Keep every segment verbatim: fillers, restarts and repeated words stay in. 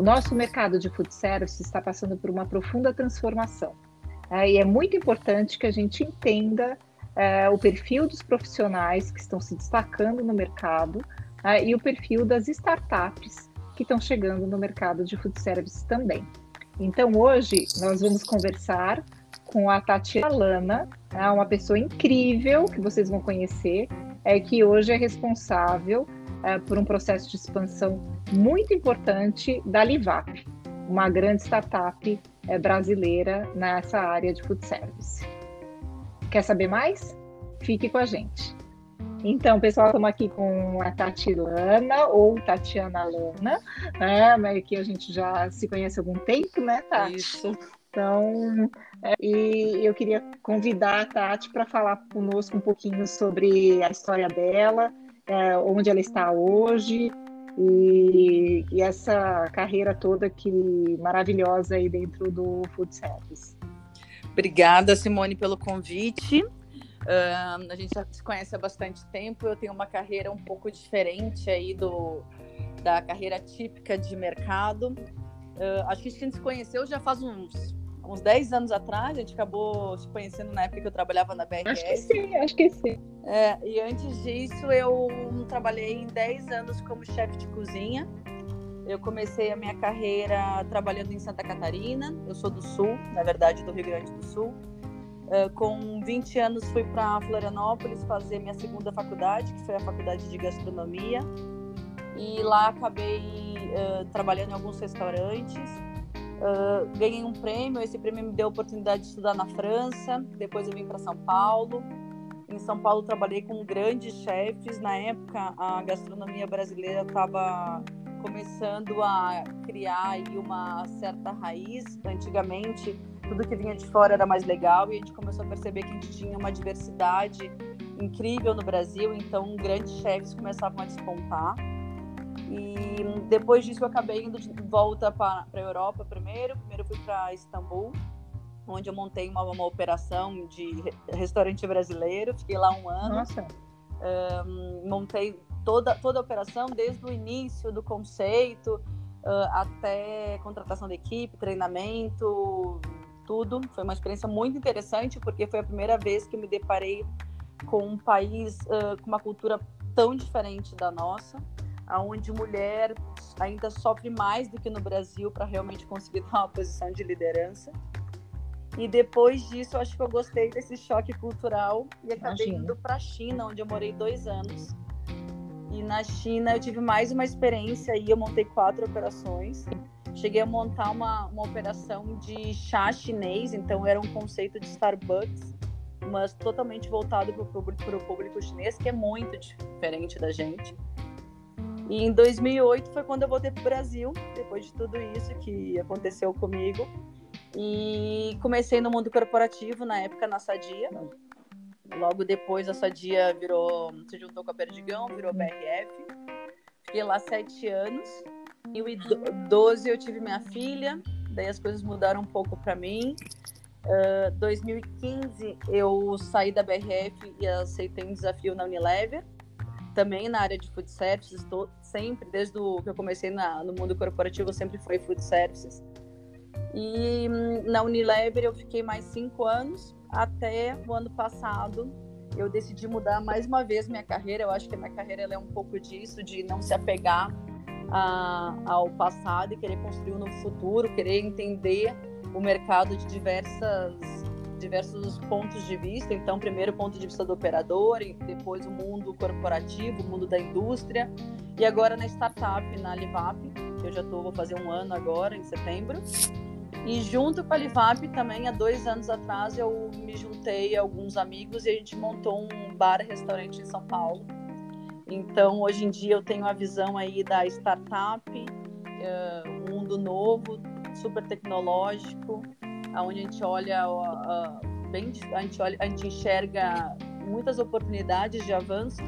O nosso mercado de food service está passando por uma profunda transformação. É, e é muito importante que a gente entenda é, o perfil dos profissionais que estão se destacando no mercado é, e o perfil das startups que estão chegando no mercado de food service também. Então, hoje, nós vamos conversar com a Tatiana Lana, é uma pessoa incrível que vocês vão conhecer, é, que hoje é responsável é, por um processo de expansão muito importante da Liv Up, uma grande startup é, brasileira nessa área de food service. Quer saber mais? Fique com a gente. Então, pessoal, estamos aqui com a Tatiana, ou Tatiana Lana, né? Mas que a gente já se conhece há algum tempo, né, Tati? Isso. Então, é, e eu queria convidar a Tati para falar conosco um pouquinho sobre a história dela, é, onde ela está hoje, E, e essa carreira toda que maravilhosa aí dentro do food service. Obrigada, Simone, pelo convite. Um, a gente já se conhece há bastante tempo. Eu tenho uma carreira um pouco diferente aí do, da carreira típica de mercado. Uh, acho que a gente se conheceu já faz uns, uns dez anos atrás. A gente acabou se conhecendo na época que eu trabalhava na B R S. Acho que sim, acho que sim. É, e antes disso, eu trabalhei dez anos como chefe de cozinha. Eu comecei a minha carreira trabalhando em Santa Catarina. Eu sou do Sul, na verdade, do Rio Grande do Sul. Com vinte anos, fui para Florianópolis fazer minha segunda faculdade, que foi a faculdade de gastronomia. E lá acabei uh, trabalhando em alguns restaurantes. Uh, ganhei um prêmio. Esse prêmio me deu a oportunidade de estudar na França. Depois eu vim para São Paulo. Em São Paulo, trabalhei com grandes chefes. Na época, a gastronomia brasileira estava começando a criar aí uma certa raiz. Antigamente, tudo que vinha de fora era mais legal e a gente começou a perceber que a gente tinha uma diversidade incrível no Brasil. Então, grandes chefes começavam a despontar. E depois disso, eu acabei indo de volta para a Europa primeiro. Primeiro, fui para Istambul, onde eu montei uma, uma operação de restaurante brasileiro. Fiquei lá um ano. Nossa. Um, montei toda, toda a operação, desde o início do conceito uh, até contratação da equipe, treinamento, tudo. Foi uma experiência muito interessante, porque foi a primeira vez que eu me deparei com um país uh, com uma cultura tão diferente da nossa, onde mulher ainda sofre mais do que no Brasil para realmente conseguir dar uma posição de liderança. E depois disso, acho que eu gostei desse choque cultural e acabei Imagina. indo para a China, onde eu morei dois anos. E na China eu tive mais uma experiência aí, eu montei quatro operações. Cheguei a montar uma, uma operação de chá chinês, então era um conceito de Starbucks, mas totalmente voltado para o público, público chinês, que é muito diferente da gente. E em dois mil e oito foi quando eu voltei para o Brasil, depois de tudo isso que aconteceu comigo. E comecei no mundo corporativo, na época na Sadia. Logo depois a Sadia virou, se juntou com a Perdigão, virou B R F. Fiquei lá sete anos. Em doze eu tive minha filha, daí as coisas mudaram um pouco para mim. Em uh, dois mil e quinze eu saí da B R F e aceitei um desafio na Unilever. Também na área de food services, estou sempre, desde o que eu comecei na, no mundo corporativo, sempre foi food services. E na Unilever eu fiquei mais cinco anos, até o ano passado eu decidi mudar mais uma vez minha carreira. Eu acho que a minha carreira ela é um pouco disso, de não se apegar a, ao passado e querer construir um novo futuro, querer entender o mercado de diversas, diversos pontos de vista. Então, primeiro o ponto de vista do operador, depois o mundo corporativo, o mundo da indústria, e agora na startup, na Liv Up. Eu já tô, vou fazer um ano agora, em setembro. E junto com a Liv Up também, há dois anos atrás, eu me juntei a alguns amigos e a gente montou um bar-restaurante em São Paulo. Então, hoje em dia, eu tenho a visão aí da startup, uh, um mundo novo, super tecnológico, onde a gente olha, uh, bem, a gente olha, a gente enxerga muitas oportunidades de avanço.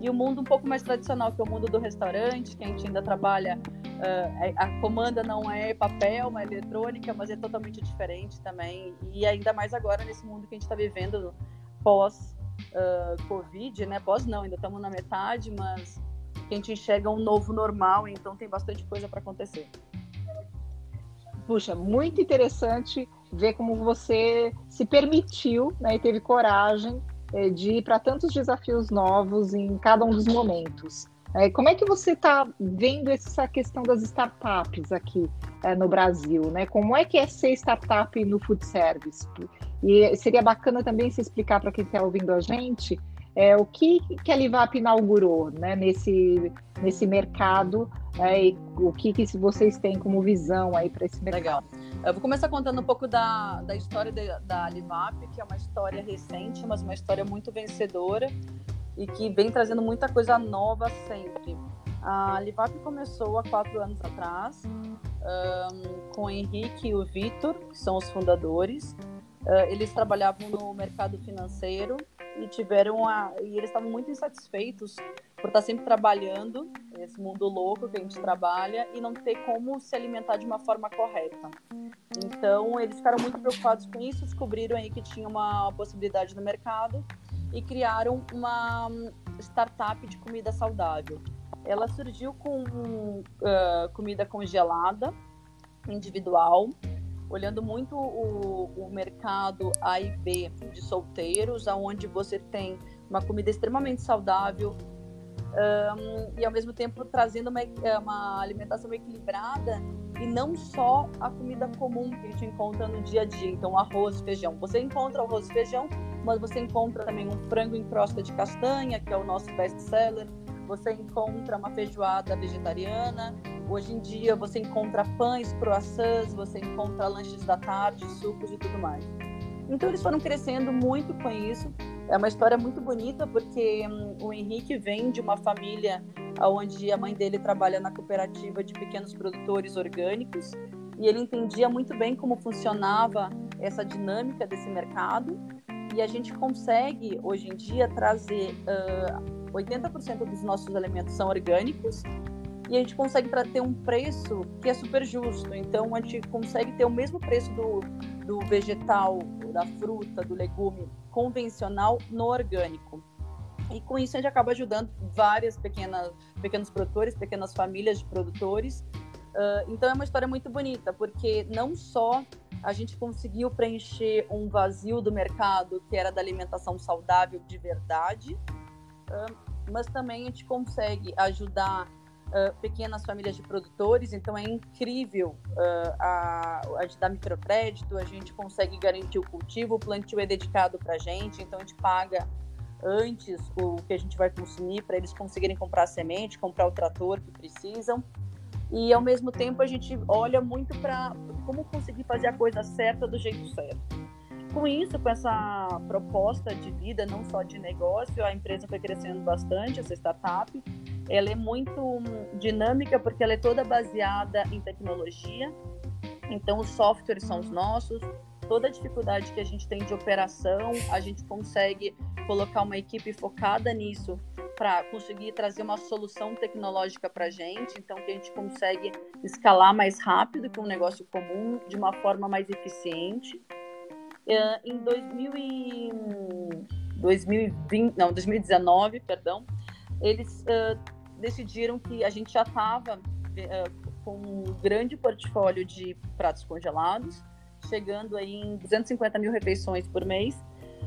E o mundo um pouco mais tradicional, que é o mundo do restaurante, que a gente ainda trabalha... Uh, a comanda não é papel, mas é eletrônica, mas é totalmente diferente também. E ainda mais agora, nesse mundo que a gente está vivendo pós-Covid, uh, né? Pós não, ainda estamos na metade, mas a gente enxerga um novo normal, então tem bastante coisa para acontecer. puxa, muito interessante ver como você se permitiu, né, e teve coragem é, de ir para tantos desafios novos em cada um dos momentos. É, como é que você está vendo essa questão das startups aqui é, no Brasil, né? Como é que é ser startup no food service? E seria bacana também se explicar para quem está ouvindo a gente é, o que, que a Liv Up inaugurou, né, nesse, nesse mercado, é, e o que, que vocês têm como visão aí para esse mercado. Legal. Eu vou começar contando um pouco da, da história de, da Liv Up, que é uma história recente, mas uma história muito vencedora e que vem trazendo muita coisa nova sempre. A Liv Up começou há quatro anos atrás, um, com o Henrique e o Vitor, que são os fundadores. Uh, eles trabalhavam no mercado financeiro e tiveram a, e eles estavam muito insatisfeitos por estar sempre trabalhando, esse mundo louco que a gente trabalha, e não ter como se alimentar de uma forma correta. Então, eles ficaram muito preocupados com isso, descobriram aí que tinha uma possibilidade no mercado e criaram uma startup de comida saudável. Ela surgiu com uh, comida congelada, individual, olhando muito o, o mercado A e B de solteiros, onde você tem uma comida extremamente saudável um, e, ao mesmo tempo, trazendo uma, uma alimentação equilibrada e não só a comida comum que a gente encontra no dia a dia. Então, arroz, feijão. Você encontra arroz e feijão, mas você encontra também um frango em crosta de castanha, que é o nosso best-seller. Você encontra uma feijoada vegetariana. Hoje em dia você encontra pães, croissants, você encontra lanches da tarde, sucos e tudo mais. Então eles foram crescendo muito com isso. É uma história muito bonita porque hum, o Henrique vem de uma família onde a mãe dele trabalha na cooperativa de pequenos produtores orgânicos e ele entendia muito bem como funcionava essa dinâmica desse mercado. E a gente consegue, hoje em dia, trazer uh, oitenta por cento dos nossos alimentos são orgânicos. E a gente consegue ter um preço que é super justo. Então, a gente consegue ter o mesmo preço do, do vegetal, da fruta, do legume convencional no orgânico. E com isso, a gente acaba ajudando várias pequenas, pequenos produtores, pequenas famílias de produtores. Uh, então, é uma história muito bonita, porque não só a gente conseguiu preencher um vazio do mercado, que era da alimentação saudável de verdade, uh, mas também a gente consegue ajudar Uh, pequenas famílias de produtores. Então é incrível uh, a, a gente dá microcrédito, a gente consegue garantir o cultivo, o plantio é dedicado para a gente, então a gente paga antes o que a gente vai consumir para eles conseguirem comprar a semente, comprar o trator que precisam. E ao mesmo tempo a gente olha muito para como conseguir fazer a coisa certa do jeito certo. Com isso, com essa proposta de vida, não só de negócio, a empresa foi crescendo bastante, essa startup. Ela é muito dinâmica porque ela é toda baseada em tecnologia, então os softwares são os nossos, toda a dificuldade que a gente tem de operação, a gente consegue colocar uma equipe focada nisso para conseguir trazer uma solução tecnológica para a gente, então que a gente consegue escalar mais rápido que um negócio comum, de uma forma mais eficiente. Em dois mil e vinte, não, dois mil e dezenove, perdão, eles uh, decidiram que a gente já estava uh, com um grande portfólio de pratos congelados, chegando aí em duzentas e cinquenta mil refeições por mês.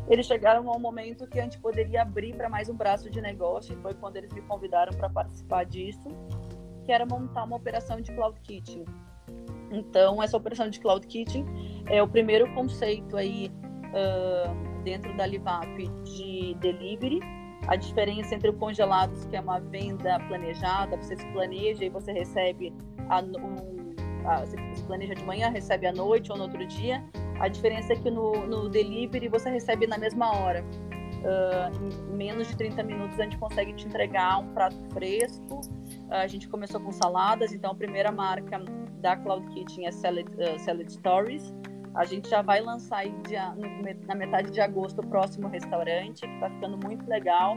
Eles chegaram a um momento que a gente poderia abrir para mais um braço de negócio, e foi quando eles me convidaram para participar disso, que era montar uma operação de Cloud Kitchen. Então, essa operação de Cloud Kitchen é o primeiro conceito aí uh, dentro da Liv Up de delivery. A diferença entre o congelados, que é uma venda planejada, você se planeja e você recebe a, um, a, você se planeja de manhã, recebe à noite ou no outro dia. A diferença é que no, no delivery você recebe na mesma hora. Uh, em menos de trinta minutos a gente consegue te entregar um prato fresco. Uh, a gente começou com saladas, então a primeira marca da Cloud Kitchen é Salad, uh, Salad Stories. A gente já vai lançar dia, na metade de agosto o próximo restaurante, que está ficando muito legal,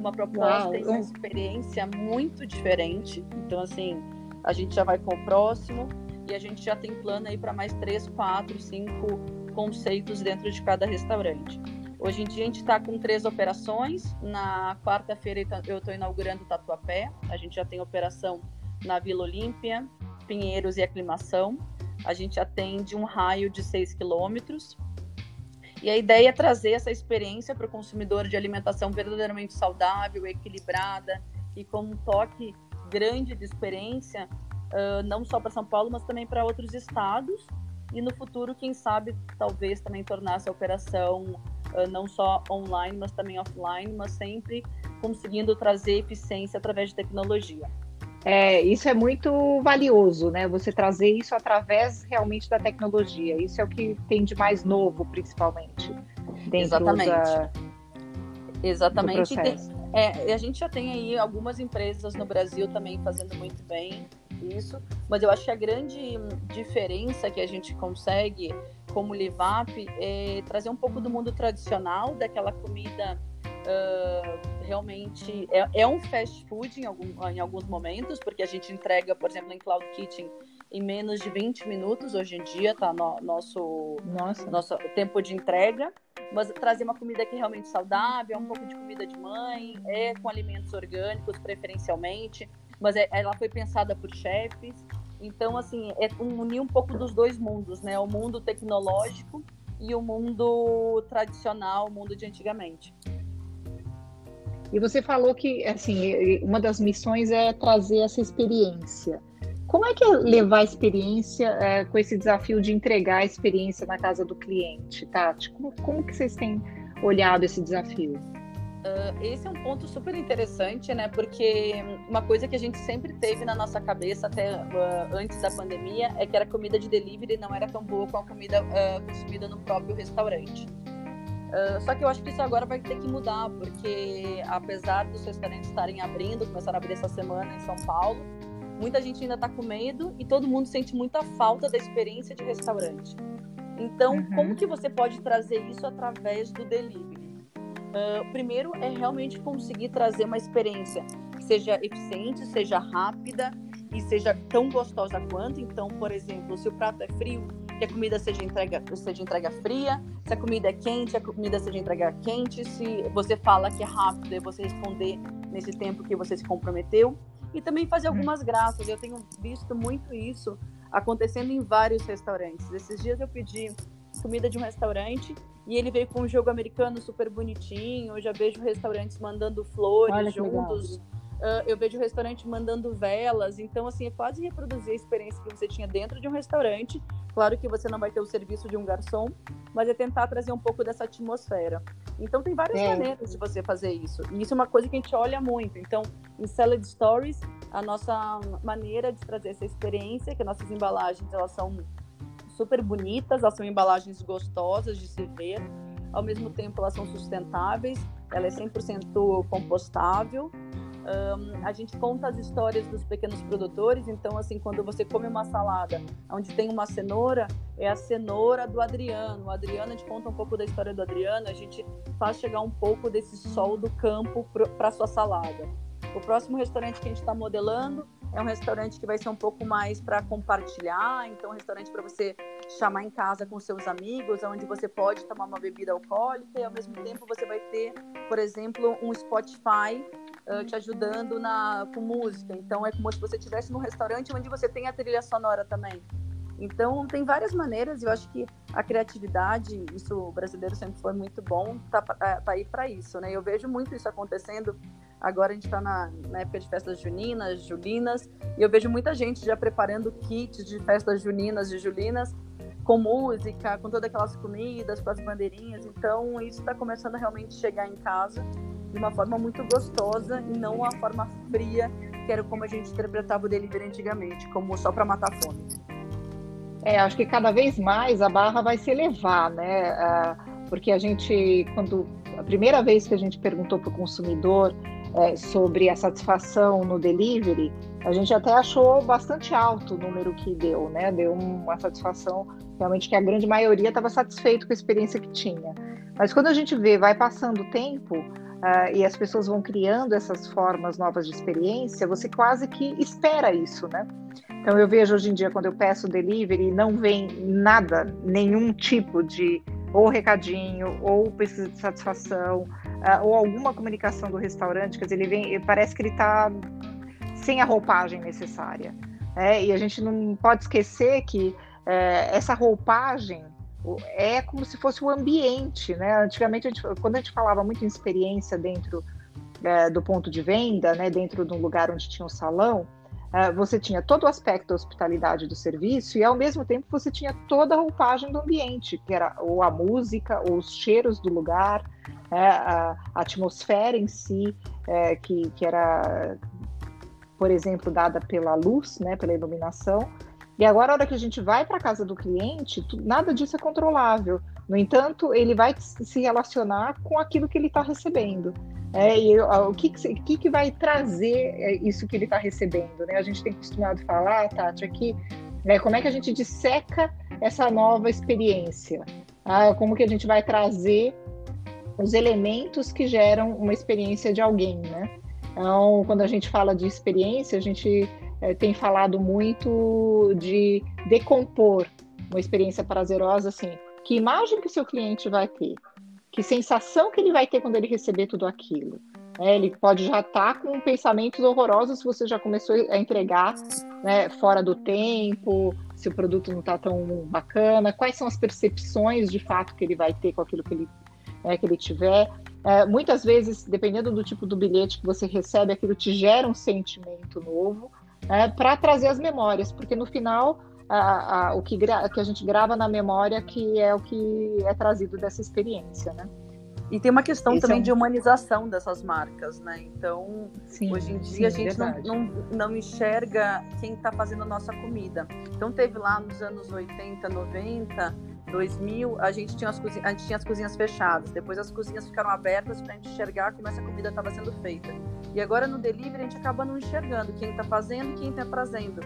uma proposta Uau. E uma experiência muito diferente. Então, assim, a gente já vai com o próximo e a gente já tem plano aí para mais três, quatro, cinco conceitos dentro de cada restaurante. Hoje em dia a gente está com três operações. Na quarta-feira eu estou inaugurando o Tatuapé. A gente já tem operação na Vila Olímpia, Pinheiros e Aclimação. a gente atende um raio de seis quilômetros. E a ideia é trazer essa experiência para o consumidor de alimentação verdadeiramente saudável, equilibrada e com um toque grande de experiência, uh, não só para São Paulo, mas também para outros estados. E no futuro, quem sabe, talvez também tornar essa operação uh, não só online, mas também offline, mas sempre conseguindo trazer eficiência através de tecnologia. É, isso é muito valioso, né? Você trazer isso através realmente da tecnologia. Isso é o que tem de mais novo, principalmente. Exatamente. Da, Exatamente. E tem, é, a gente já tem aí algumas empresas no Brasil também fazendo muito bem isso, mas eu acho que a grande diferença que a gente consegue como Liv Up é trazer um pouco do mundo tradicional, daquela comida... Uh, realmente é, é um fast food em, algum, em alguns momentos, porque a gente entrega, por exemplo, em Cloud Kitchen em menos de vinte minutos hoje em dia, tá? No, nosso, nosso tempo de entrega, mas trazer uma comida que é realmente saudável, é um pouco de comida de mãe, é com alimentos orgânicos preferencialmente, mas é, ela foi pensada por chefes, então assim, é unir um pouco dos dois mundos, né? O mundo tecnológico e o mundo tradicional, o mundo de antigamente. E você falou que, assim, uma das missões é trazer essa experiência. Como é que é levar a experiência é, com esse desafio de entregar a experiência na casa do cliente, Tati? Como, como que vocês têm olhado esse desafio? Uh, esse é um ponto super interessante, né? Porque uma coisa que a gente sempre teve na nossa cabeça até uh, antes da pandemia é que era comida de delivery e não era tão boa como a comida uh, consumida no próprio restaurante. Uh, só que eu acho que isso agora vai ter que mudar, porque apesar dos restaurantes estarem abrindo, começaram a abrir essa semana em São Paulo, muita gente ainda está com medo e todo mundo sente muita falta da experiência de restaurante. Então, uhum. Como que você pode trazer isso através do delivery? Uh, primeiro é realmente conseguir trazer uma experiência que seja eficiente, seja rápida e seja tão gostosa quanto. Então, por exemplo, se o prato é frio, que a comida seja entrega, seja entrega fria, se a comida é quente, a comida seja entrega quente, se você fala que é rápido, é você responder nesse tempo que você se comprometeu, e também fazer algumas graças. Eu tenho visto muito isso acontecendo em vários restaurantes. Esses dias eu pedi comida de um restaurante e ele veio com um jogo americano super bonitinho, eu já vejo restaurantes mandando flores juntos, uh, eu vejo restaurante mandando velas, então assim, é quase reproduzir a experiência que você tinha dentro de um restaurante. Claro que você não vai ter o serviço de um garçom, mas é tentar trazer um pouco dessa atmosfera. Então, tem várias é. maneiras de você fazer isso. E isso é uma coisa que a gente olha muito. Então, em Salad Stories, a nossa maneira de trazer essa experiência, que nossas embalagens, elas são super bonitas, elas são embalagens gostosas de se ver. Ao mesmo tempo, elas são sustentáveis, ela é cem por cento compostável. Um, a gente conta as histórias dos pequenos produtores, então assim, quando você come uma salada onde tem uma cenoura, é a cenoura do Adriano. O Adriano, a gente conta um pouco da história do Adriano, a gente faz chegar um pouco desse sol do campo para a sua salada. O próximo restaurante que a gente está modelando é um restaurante que vai ser um pouco mais para compartilhar, então um restaurante para você chamar em casa com seus amigos, onde você pode tomar uma bebida alcoólica e ao mesmo tempo você vai ter, por exemplo, um Spotify te ajudando na, com música. Então é como se você estivesse num restaurante onde você tem a trilha sonora também. Então tem várias maneiras. Eu acho que a criatividade, isso o brasileiro sempre foi muito bom, tá, tá aí para isso, né? Eu vejo muito isso acontecendo. Agora a gente está na, na época de festas juninas, julinas, e eu vejo muita gente já preparando kits de festas juninas e julinas com música, com todas aquelas comidas, com as bandeirinhas. Então isso está começando a realmente chegar em casa de uma forma muito gostosa e não uma forma fria, que era como a gente interpretava o delivery antigamente, como só para matar a fome. É, acho que cada vez mais a barra vai se elevar, né? Porque a gente, quando a primeira vez que a gente perguntou para o consumidor é, sobre a satisfação no delivery, a gente até achou bastante alto o número que deu, né? Deu uma satisfação, realmente, que a grande maioria estava satisfeito com a experiência que tinha. Mas quando a gente vê, vai passando o tempo, Uh, e as pessoas vão criando essas formas novas de experiência, você quase que espera isso, né? Então eu vejo hoje em dia, quando eu peço delivery, não vem nada, nenhum tipo de ou recadinho, ou pesquisa de satisfação, uh, ou alguma comunicação do restaurante, quer dizer, ele vem, parece que ele está sem a roupagem necessária, né? E a gente não pode esquecer que é, essa roupagem é como se fosse o ambiente, né? Antigamente, a gente, quando a gente falava muito em experiência dentro é, do ponto de venda, né, dentro de um lugar onde tinha um salão, é, você tinha todo o aspecto da hospitalidade do serviço e, ao mesmo tempo, você tinha toda a roupagem do ambiente, que era ou a música, ou os cheiros do lugar, é, a, a atmosfera em si, é, que, que era, por exemplo, dada pela luz, né, pela iluminação. E agora, a hora que a gente vai para a casa do cliente, nada disso é controlável. No entanto, ele vai se relacionar com aquilo que ele está recebendo. É, e o que, que, que vai trazer isso que ele está recebendo? Né? A gente tem costumado falar, Tati, aqui, né, como é que a gente disseca essa nova experiência? Ah, como que a gente vai trazer os elementos que geram uma experiência de alguém, né? Então, quando a gente fala de experiência, a gente... tem falado muito de decompor uma experiência prazerosa, assim, que imagem que o seu cliente vai ter, que sensação que ele vai ter quando ele receber tudo aquilo. É, ele pode já estar tá com pensamentos horrorosos se você já começou a entregar, né, fora do tempo, se o produto não está tão bacana, quais são as percepções de fato que ele vai ter com aquilo que ele, né, que ele tiver. É, muitas vezes, dependendo do tipo do bilhete que você recebe, aquilo te gera um sentimento novo, é, para trazer as memórias, porque no final a, a, o que, gra- que a gente grava na memória que é o que é trazido dessa experiência, né? E tem uma questão Esse também é um... de humanização dessas marcas, né? Então, sim, hoje em dia, sim, a gente não, não, não enxerga quem está fazendo a nossa comida. Então teve lá nos anos oitenta, noventa, dois mil, a gente tinha as, cozin- a gente tinha as cozinhas fechadas, depois as cozinhas ficaram abertas para a gente enxergar como essa comida estava sendo feita. E agora no delivery a gente acaba não enxergando quem está fazendo e quem está trazendo.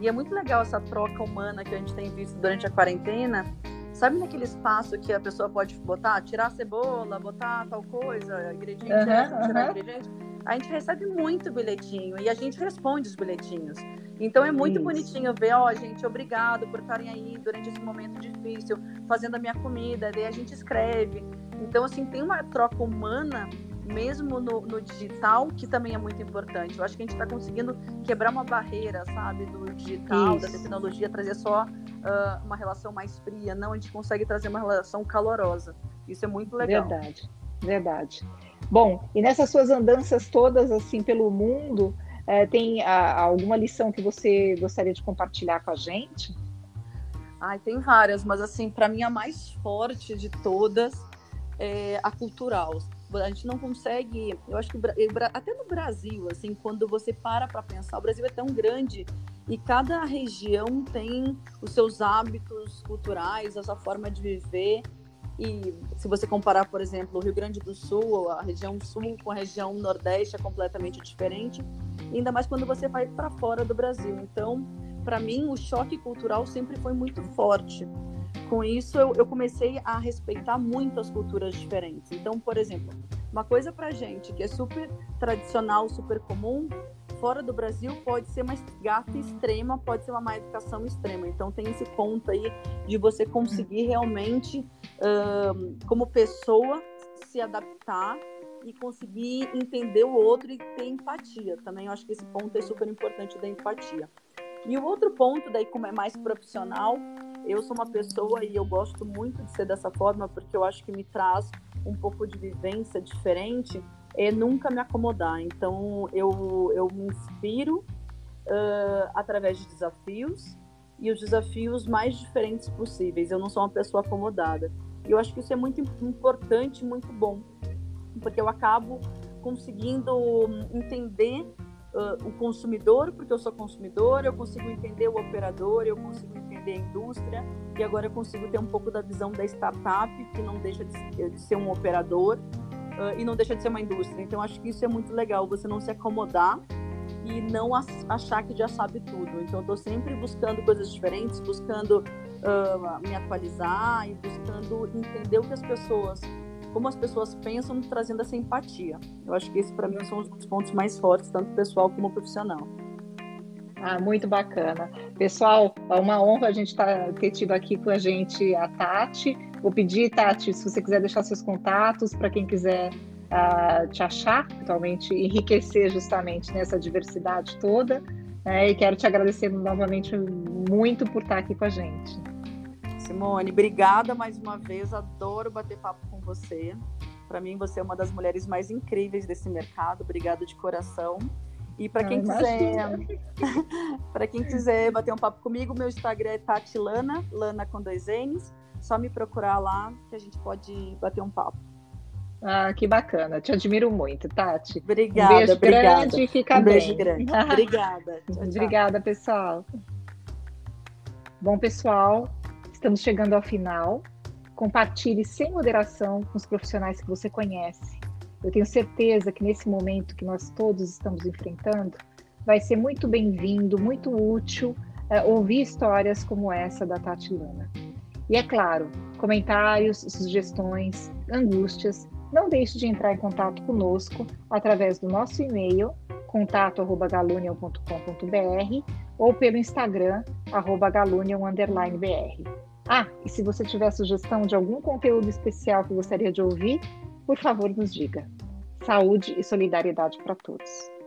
E é muito legal essa troca humana que a gente tem visto durante a quarentena. Sabe naquele espaço que a pessoa pode botar, tirar a cebola, botar tal coisa, ingrediente, uhum, essa, tirar uhum. ingrediente? A gente recebe muito bilhetinho e a gente responde os bilhetinhos. Então é muito Isso. bonitinho ver, ó, gente, obrigado por estarem aí durante esse momento difícil, fazendo a minha comida, daí a gente escreve. Então, assim, tem uma troca humana, mesmo no, no digital, que também é muito importante. Eu acho que a gente está conseguindo quebrar uma barreira, sabe, do digital, Isso. da tecnologia, trazer só uh, uma relação mais fria. Não, a gente consegue trazer uma relação calorosa. Isso é muito legal. Verdade, verdade. Bom, e nessas suas andanças todas, assim, pelo mundo... É, tem a, alguma lição que você gostaria de compartilhar com a gente? Ai, tem várias, mas assim, para mim a mais forte de todas é a cultural. A gente não consegue, eu acho que até no Brasil, assim, quando você para para pensar, o Brasil é tão grande e cada região tem os seus hábitos culturais, a sua forma de viver. E se você comparar, por exemplo, o Rio Grande do Sul, a região sul com a região nordeste, é completamente diferente, ainda mais quando você vai para fora do Brasil. Então, para mim, o choque cultural sempre foi muito forte. Com isso, eu, eu comecei a respeitar muito as culturas diferentes. Então, por exemplo, uma coisa para a gente que é super tradicional, super comum, fora do Brasil pode ser uma gata extrema, pode ser uma má educação extrema. Então tem esse ponto aí de você conseguir realmente, um, como pessoa, se adaptar e conseguir entender o outro e ter empatia. Também eu acho que esse ponto é super importante, da empatia. E o outro ponto, daí como é mais profissional, eu sou uma pessoa e eu gosto muito de ser dessa forma, porque eu acho que me traz um pouco de vivência diferente, é nunca me acomodar. Então eu, eu me inspiro uh, através de desafios, e os desafios mais diferentes possíveis. Eu não sou uma pessoa acomodada, e eu acho que isso é muito importante, muito bom, porque eu acabo conseguindo entender uh, o consumidor, porque eu sou consumidor, eu consigo entender o operador, eu consigo entender a indústria, e agora eu consigo ter um pouco da visão da startup, que não deixa de, de ser um operador, Uh, e não deixa de ser uma indústria. Então acho que isso é muito legal, você não se acomodar e não achar que já sabe tudo. Então eu tô sempre buscando coisas diferentes, buscando uh, me atualizar e buscando entender o que as pessoas, como as pessoas pensam, trazendo essa empatia. Eu acho que esses para mim são os pontos mais fortes, tanto pessoal como profissional. Ah, muito bacana. Pessoal, é uma honra a gente tá, ter tido aqui com a gente a Tati. Vou pedir, Tati, se você quiser deixar seus contatos para quem quiser uh, te achar, totalmente enriquecer justamente nessa diversidade toda. Né? E quero te agradecer novamente muito por estar aqui com a gente. Simone, obrigada mais uma vez, adoro bater papo com você. Para mim, você é uma das mulheres mais incríveis desse mercado, obrigada de coração. E para quem, quem quiser bater um papo comigo, meu Instagram é Tatiana Lana com dois N's, só me procurar lá que a gente pode bater um papo. Ah, que bacana, te admiro muito, Tati. Obrigada, um beijo obrigada. Grande e fica um bem. Beijo grande, obrigada. Tchau, tchau. Obrigada, pessoal. Bom, pessoal, estamos chegando ao final. Compartilhe sem moderação com os profissionais que você conhece. Eu tenho certeza que nesse momento que nós todos estamos enfrentando, vai ser muito bem-vindo, muito útil é, ouvir histórias como essa da Tati Lana. E é claro, comentários, sugestões, angústias, não deixe de entrar em contato conosco através do nosso e-mail, contato arroba galunion ponto com ponto b r, ou pelo Instagram, arroba galunion underline b r. Ah, e se você tiver sugestão de algum conteúdo especial que gostaria de ouvir, por favor, nos diga. Saúde e solidariedade para todos.